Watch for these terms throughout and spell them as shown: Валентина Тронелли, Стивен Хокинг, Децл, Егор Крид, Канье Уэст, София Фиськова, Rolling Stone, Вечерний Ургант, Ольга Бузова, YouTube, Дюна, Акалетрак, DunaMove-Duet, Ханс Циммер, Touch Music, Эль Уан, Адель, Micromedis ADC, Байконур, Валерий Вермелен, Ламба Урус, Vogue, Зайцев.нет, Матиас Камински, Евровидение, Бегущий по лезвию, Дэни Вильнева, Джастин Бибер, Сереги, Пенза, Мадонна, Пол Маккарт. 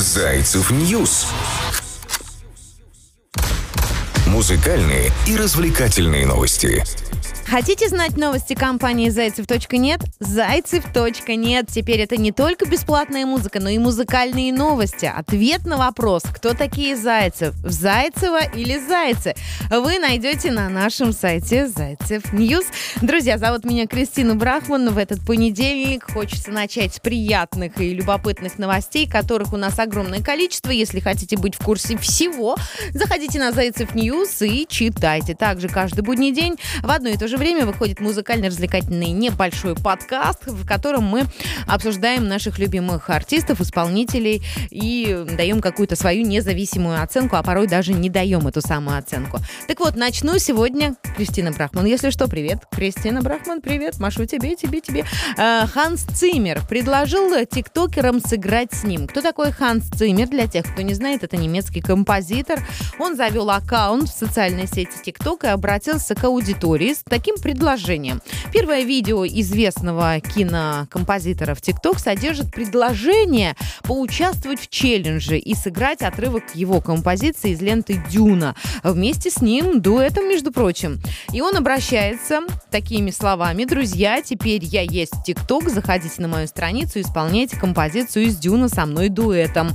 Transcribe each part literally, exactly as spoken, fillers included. Зайцев Ньюс. Музыкальные и развлекательные новости. Хотите знать новости компании Зайцев.нет? Зайцев.нет. Теперь это не только бесплатная музыка, но и музыкальные новости. Ответ на вопрос, кто такие Зайцев, Зайцева или Зайцы, вы найдете на нашем сайте Зайцев Ньюс. Друзья, зовут меня Кристина Брахман. В этот понедельник хочется начать с приятных и любопытных новостей, которых у нас огромное количество. Если хотите быть в курсе всего, заходите на Зайцев Ньюс и читайте. Также каждый будний день в одно и то же время выходит музыкально-развлекательный небольшой подкаст, в котором мы обсуждаем наших любимых артистов, исполнителей и даем какую-то свою независимую оценку, а порой даже не даем эту самую оценку. Так вот, начну сегодня. Кристина Брахман, если что, привет. Кристина Брахман, привет. Машу тебе, тебе, тебе. Ханс Циммер предложил тиктокерам сыграть с ним. Кто такой Ханс Циммер? Для тех, кто не знает, это немецкий композитор. Он завел аккаунт в социальной сети ТикТок и обратился к аудитории с таким предложением. Первое видео известного кинокомпозитора в ТикТок содержит предложение поучаствовать в челлендже и сыграть отрывок его композиции из ленты «Дюна». Вместе с ним дуэтом, между прочим. И он обращается такими словами: «Друзья, теперь я есть в ТикТок, заходите на мою страницу и исполняйте композицию из «Дюна» со мной дуэтом.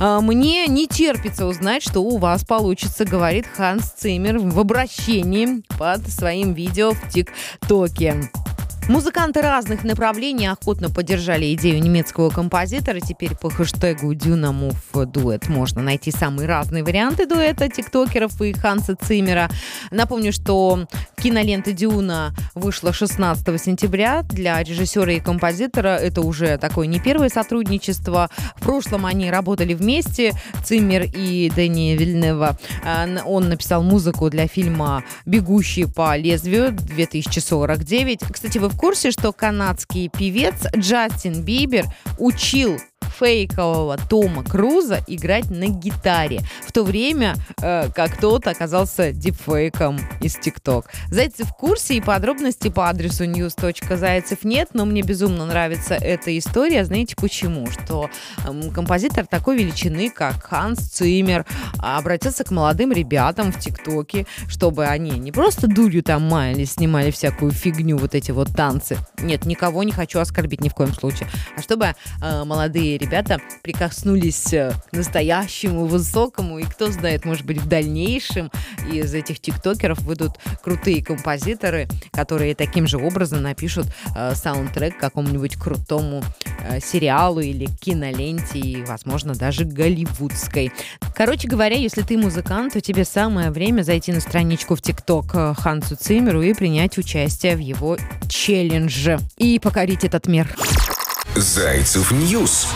Мне не терпится узнать, что у вас получится», — говорит Ханс Циммер в обращении под своим видео в ТикТоке. Музыканты разных направлений охотно поддержали идею немецкого композитора. Теперь по хэштегу «DunaMove-Duet» можно найти самые разные варианты дуэта тиктокеров и Ханса Циммера. Напомню, что кинолента «Дюна» вышла шестнадцатого сентября. Для режиссера и композитора это уже такое не первое сотрудничество. В прошлом они работали вместе, Циммер и Дэни Вильнева. Он написал музыку для фильма «Бегущий по лезвию» две тысячи сорок девять. Кстати, вы в курсе, что канадский певец Джастин Бибер учил фейкового Тома Круза играть на гитаре, в то время э, как тот оказался дипфейком из ТикТок. Зайцев в курсе, и подробности по адресу news точка зайцев точка нет, но мне безумно нравится эта история. Знаете почему? Что э, композитор такой величины, как Ханс Циммер, обратился к молодым ребятам в ТикТоке, чтобы они не просто дурью там маялись, снимали всякую фигню, вот эти вот танцы. Нет, никого не хочу оскорбить ни в коем случае. А чтобы э, молодые ребята Ребята прикоснулись к настоящему, высокому, и кто знает, может быть, в дальнейшем из этих тиктокеров выйдут крутые композиторы, которые таким же образом напишут э, саундтрек к какому-нибудь крутому э, сериалу или киноленте, и, возможно, даже голливудской. Короче говоря, если ты музыкант, то тебе самое время зайти на страничку в ТикТок Хансу Циммеру и принять участие в его челлендже и покорить этот мир. Зайцев Ньюс.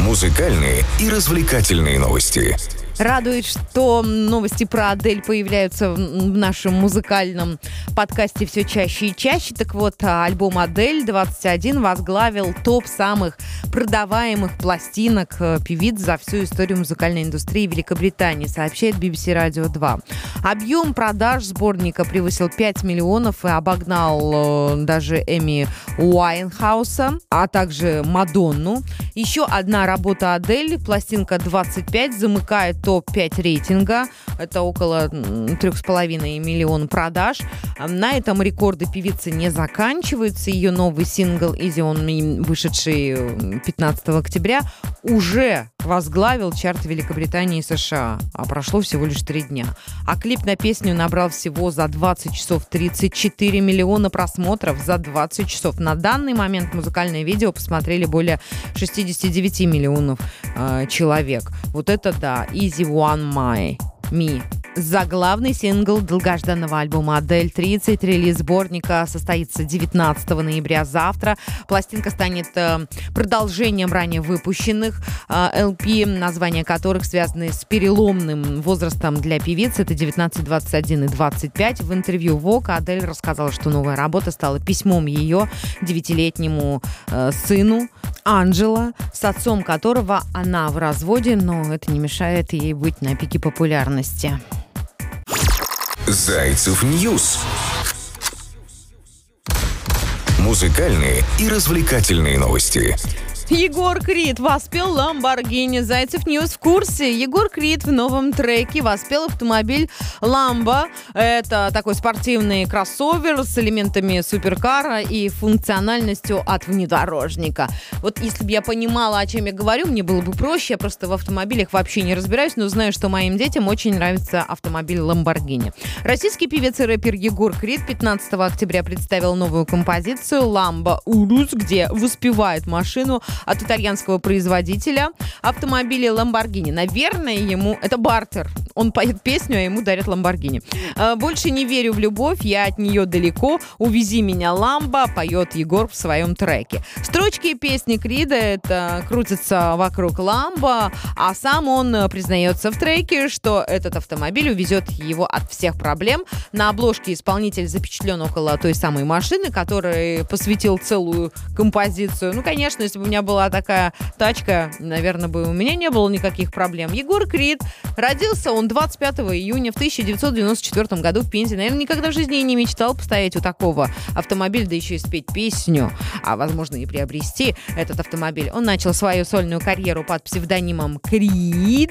Музыкальные и развлекательные новости. Радует, что новости про Адель появляются в нашем музыкальном подкасте все чаще и чаще. Так вот, альбом «Адель двадцать один» возглавил топ самых продаваемых пластинок певиц за всю историю музыкальной индустрии Великобритании, сообщает би би си Radio два. Объем продаж сборника превысил пять миллионов и обогнал э, даже Эми Уайнхауса, а также Мадонну. Еще одна работа Адель, пластинка двадцать пять, замыкает топ пять рейтинга. Это около три с половиной миллиона продаж. На этом рекорды певицы не заканчиваются. Ее новый сингл «Easy on Me», вышедший пятнадцатого октября, уже возглавил чарт Великобритании и США. А прошло всего лишь три дня. А клип на песню набрал всего за двадцать часов тридцать четыре миллиона просмотров. За двадцать часов. На данный момент музыкальное видео посмотрели более шестьдесят девять миллионов э, человек. Вот это да. «Easy on My Me». Заглавный сингл долгожданного альбома «Адель тридцать». Релиз сборника состоится девятнадцатого ноября, завтра. Пластинка станет продолжением ранее выпущенных эл пи, названия которых связаны с переломным возрастом для певицы. Это девятнадцать, двадцать один и двадцать пять. В интервью Vogue Адель рассказала, что новая работа стала письмом ее девятилетнему сыну Анжела, с отцом которого она в разводе, но это не мешает ей быть на пике популярности. Зайцев Ньюс. Музыкальные и развлекательные новости. Егор Крид воспел Lamborghini. Зайцев.нет в курсе. Егор Крид в новом треке воспел автомобиль Ламба. Это такой спортивный кроссовер с элементами суперкара и функциональностью от внедорожника. Вот если бы я понимала, о чем я говорю, мне было бы проще. Я просто в автомобилях вообще не разбираюсь, но знаю, что моим детям очень нравится автомобиль Lamborghini. Российский певец и рэпер Егор Крид пятнадцатого октября представил новую композицию «Ламба Урус», где воспевает машину от итальянского производителя автомобилей Lamborghini. Наверное, ему это бартер. Он поет песню, а ему дарят Lamborghini. «Больше не верю в любовь, я от нее далеко. Увези меня, Ламба», поет Егор в своем треке. Строчки песни Крида это крутятся вокруг Ламба, а сам он признается в треке, что этот автомобиль увезет его от всех проблем. На обложке исполнитель запечатлен около той самой машины, которой посвятил целую композицию. Ну, конечно, если бы у меня была такая тачка, наверное, бы у меня не было никаких проблем. Егор Крид родился он двадцать пятого июня в тысяча девятьсот девяносто четвёртом году в Пензе. Наверное, никогда в жизни не мечтал поставить у такого автомобиля, да еще и спеть песню, а, возможно, и приобрести этот автомобиль. Он начал свою сольную карьеру под псевдонимом Крид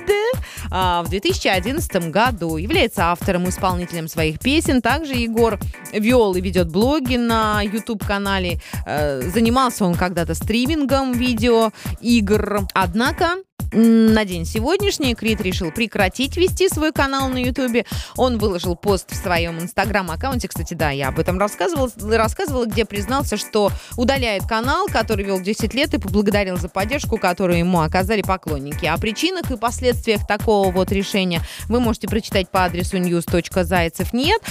а, в две тысячи одиннадцатом году. Является автором и исполнителем своих песен. Также Егор вел и ведет блоги на YouTube-канале. Э, занимался он когда-то стримингом видео, игр. Однако на день сегодняшний Крид решил прекратить вести свой канал на Ютубе. Он выложил пост в своем Инстаграм-аккаунте. Кстати, да, я об этом рассказывала, рассказывала, где признался, что удаляет канал, который вел десять лет, и поблагодарил за поддержку, которую ему оказали поклонники. О причинах и последствиях такого вот решения вы можете прочитать по адресу news точка зайцев точка нет.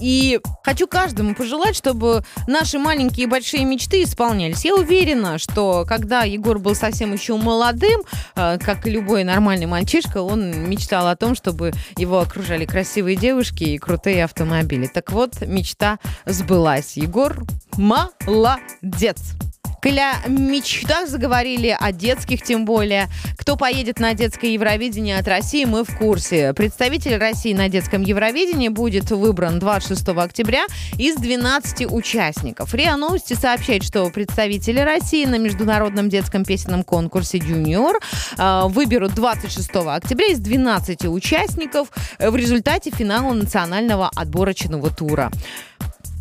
И хочу каждому пожелать, чтобы наши маленькие и большие мечты исполнялись. Я уверена, что когда Егор был совсем еще молодым, как и любой нормальный мальчишка, он мечтал о том, чтобы его окружали красивые девушки и крутые автомобили. Так вот, мечта сбылась. Егор молодец! Коля, о мечтах заговорили, о детских тем более. Кто поедет на детское Евровидение от России, мы в курсе. Представитель России на детском Евровидении будет выбран двадцать шестого октября из двенадцати участников. РИА Новости сообщает, что представители России на международном детском песенном конкурсе «Junior» выберут двадцать шестого октября из двенадцати участников в результате финала национального отборочного тура.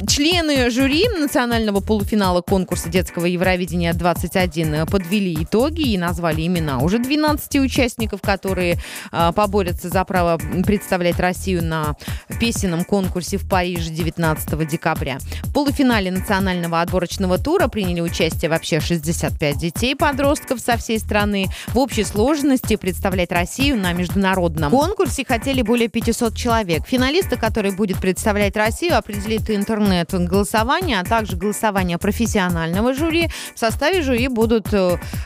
Члены жюри национального полуфинала конкурса детского Евровидения двадцать один подвели итоги и назвали имена уже двенадцати участников, которые э, поборются за право представлять Россию на песенном конкурсе в Париже девятнадцатого декабря. В полуфинале национального отборочного тура приняли участие вообще шестьдесят пять детей-подростков со всей страны. В общей сложности представлять Россию на международном конкурсе хотели более пятисот человек. Финалиста, который будет представлять Россию, определит интернет голосование, а также голосование профессионального жюри. В составе жюри будут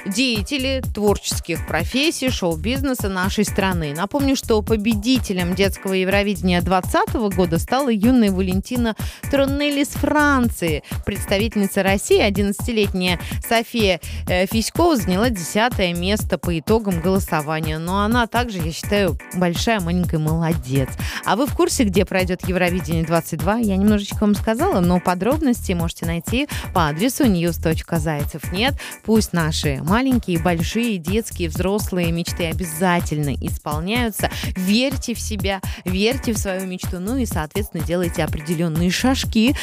деятели творческих профессий, шоу-бизнеса нашей страны. Напомню, что победителем детского Евровидения двадцатого года стала юная Валентина Тронелли из Франции. Представительница России, одиннадцатилетняя София Фиськова, заняла десятое место по итогам голосования. Но она также, я считаю, большая, маленькая молодец. А вы в курсе, где пройдет Евровидение двадцать два? Я немножечко вам сказала. Но подробности можете найти по адресу news точка зайцев точка нет. Пусть наши маленькие, большие, детские, взрослые мечты обязательно исполняются. Верьте в себя, верьте в свою мечту. Ну и, соответственно, делайте определенные шажки,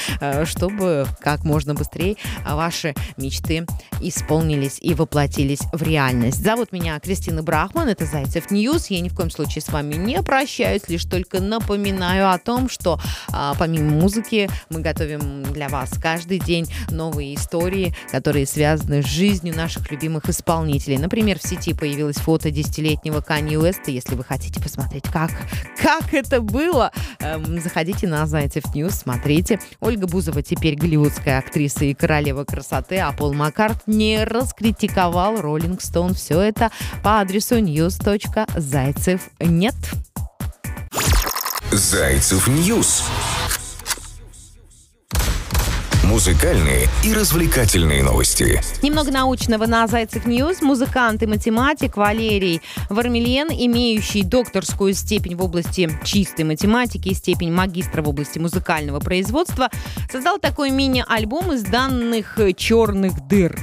чтобы как можно быстрее ваши мечты исполнились и воплотились в реальность. Зовут меня Кристина Брахман, это Зайцев Ньюс. Я ни в коем случае с вами не прощаюсь, лишь только напоминаю о том, что помимо музыки мы готовим для вас каждый день новые истории, которые связаны с жизнью наших любимых исполнителей. Например, в сети появилось фото десятилетнего Канье Уэста. Если вы хотите посмотреть, как, как это было, эм, заходите на Зайцев Ньюс, смотрите. Ольга Бузова теперь голливудская актриса и королева красоты, а Пол Маккарт не раскритиковал Rolling Stone. Все это по адресу news точка зайцев точка нет. Зайцев Ньюс. музыкальные и развлекательные новости. Немного научного на Зайцев точка нет. Музыкант и математик Валерий Вермелен, имеющий докторскую степень в области чистой математики и степень магистра в области музыкального производства, создал такой мини-альбом из данных черных дыр.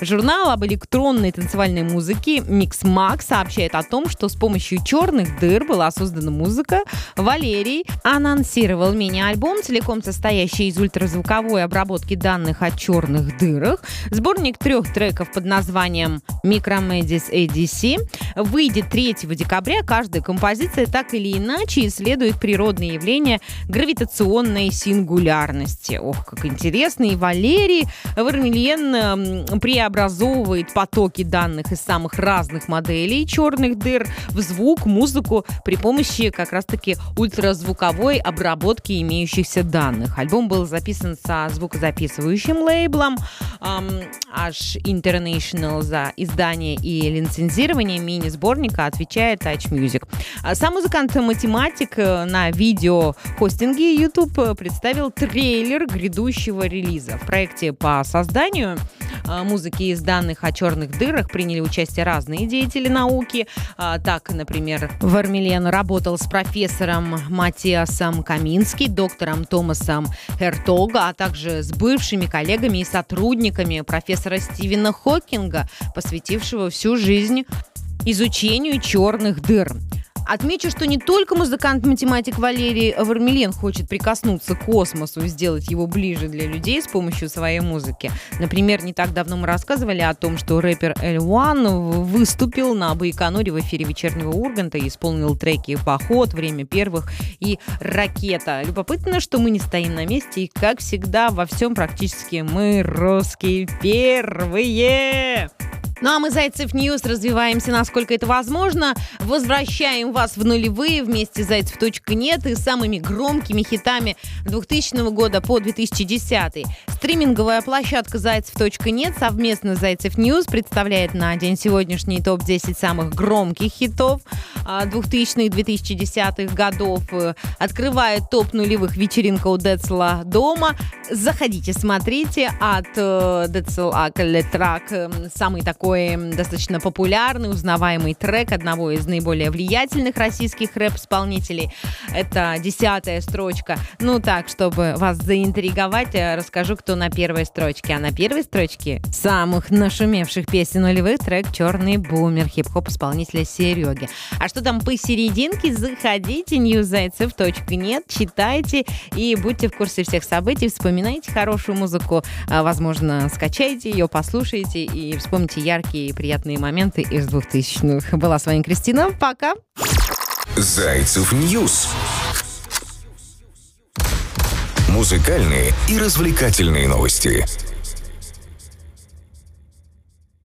Журнал об электронной танцевальной музыке «Микс-Макс» сообщает о том, что с помощью черных дыр была создана музыка. Валерий анонсировал мини-альбом, целиком состоящий из ультразвуковой обработки данных о черных дырах. Сборник трех треков под названием «Micromedis эй ди си» выйдет третьего декабря. Каждая композиция так или иначе исследует природные явления гравитационной сингулярности. Ох, как интересно! И Валерий Вермелен преобразовывает потоки данных из самых разных моделей черных дыр в звук, музыку при помощи как раз-таки ультразвуковой обработки имеющихся данных. Альбом был записан со звукозаписывающим лейблом um, H International за издание и лицензирование мини-сборника отвечает Touch Music. Сам музыкант-математик на видеохостинге YouTube представил трейлер грядущего релиза. В проекте по созданию музыки из данных о черных дырах приняли участие разные деятели науки. Так, например, Вермелен работал с профессором Матиасом Камински, доктором Томасом Хертога, а также с бывшими коллегами и сотрудниками профессора Стивена Хокинга, посвятившего всю жизнь изучению черных дыр. Отмечу, что не только музыкант-математик Валерий Вермелен хочет прикоснуться к космосу и сделать его ближе для людей с помощью своей музыки. Например, не так давно мы рассказывали о том, что рэпер Эль Уан выступил на Байконуре в эфире «Вечернего Урганта» и исполнил треки «Поход», «Время первых» и «Ракета». Любопытно, что мы не стоим на месте, и, как всегда, во всем практически мы русские первые! Ну а мы, Зайцев Ньюс, развиваемся, насколько это возможно. Возвращаем вас в нулевые вместе с Зайцев точка нет и самыми громкими хитами двухтысячного года по две тысячи десятый. Стриминговая площадка Зайцев точка нет совместно с Зайцев Ньюс представляет на день сегодняшний топ десять самых громких хитов двухтысячных-две тысячи десятых годов. Открывает топ нулевых вечеринка у Децла дома. Заходите, смотрите. От Децл Акалетрак самый такой достаточно популярный, узнаваемый трек одного из наиболее влиятельных российских рэп-исполнителей. Это десятая строчка. Ну так, чтобы вас заинтриговать, я расскажу, кто на первой строчке. А на первой строчке самых нашумевших песен нулевых трек «Черный бумер» хип-хоп-исполнителя Сереги. А что там посерединке? Заходите, ньюзайцев точка нет, читайте и будьте в курсе всех событий, вспоминайте хорошую музыку, возможно, скачайте ее, послушайте и вспомните яркие и приятные моменты из двухтысячных. Была с вами Кристина. Пока. Зайцев Ньюс. Музыкальные и развлекательные новости.